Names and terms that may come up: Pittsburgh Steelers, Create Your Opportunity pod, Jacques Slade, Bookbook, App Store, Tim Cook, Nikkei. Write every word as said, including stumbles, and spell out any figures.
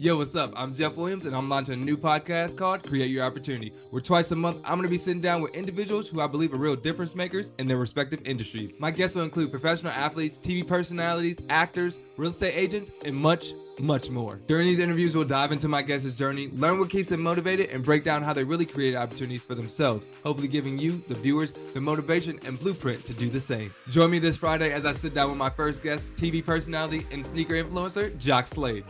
Yo, what's up? I'm Jeff Williams, and I'm launching a new podcast called Create Your Opportunity, where twice a month, I'm going to be sitting down with individuals who I believe are real difference makers in their respective industries. My guests will include professional athletes, T V personalities, actors, real estate agents, and much, much more. During these interviews, we'll dive into my guests' journey, learn what keeps them motivated, and break down how they really create opportunities for themselves, hopefully giving you, the viewers, the motivation and blueprint to do the same. Join me this Friday as I sit down with my first guest, T V personality and sneaker influencer, Jacques Slade.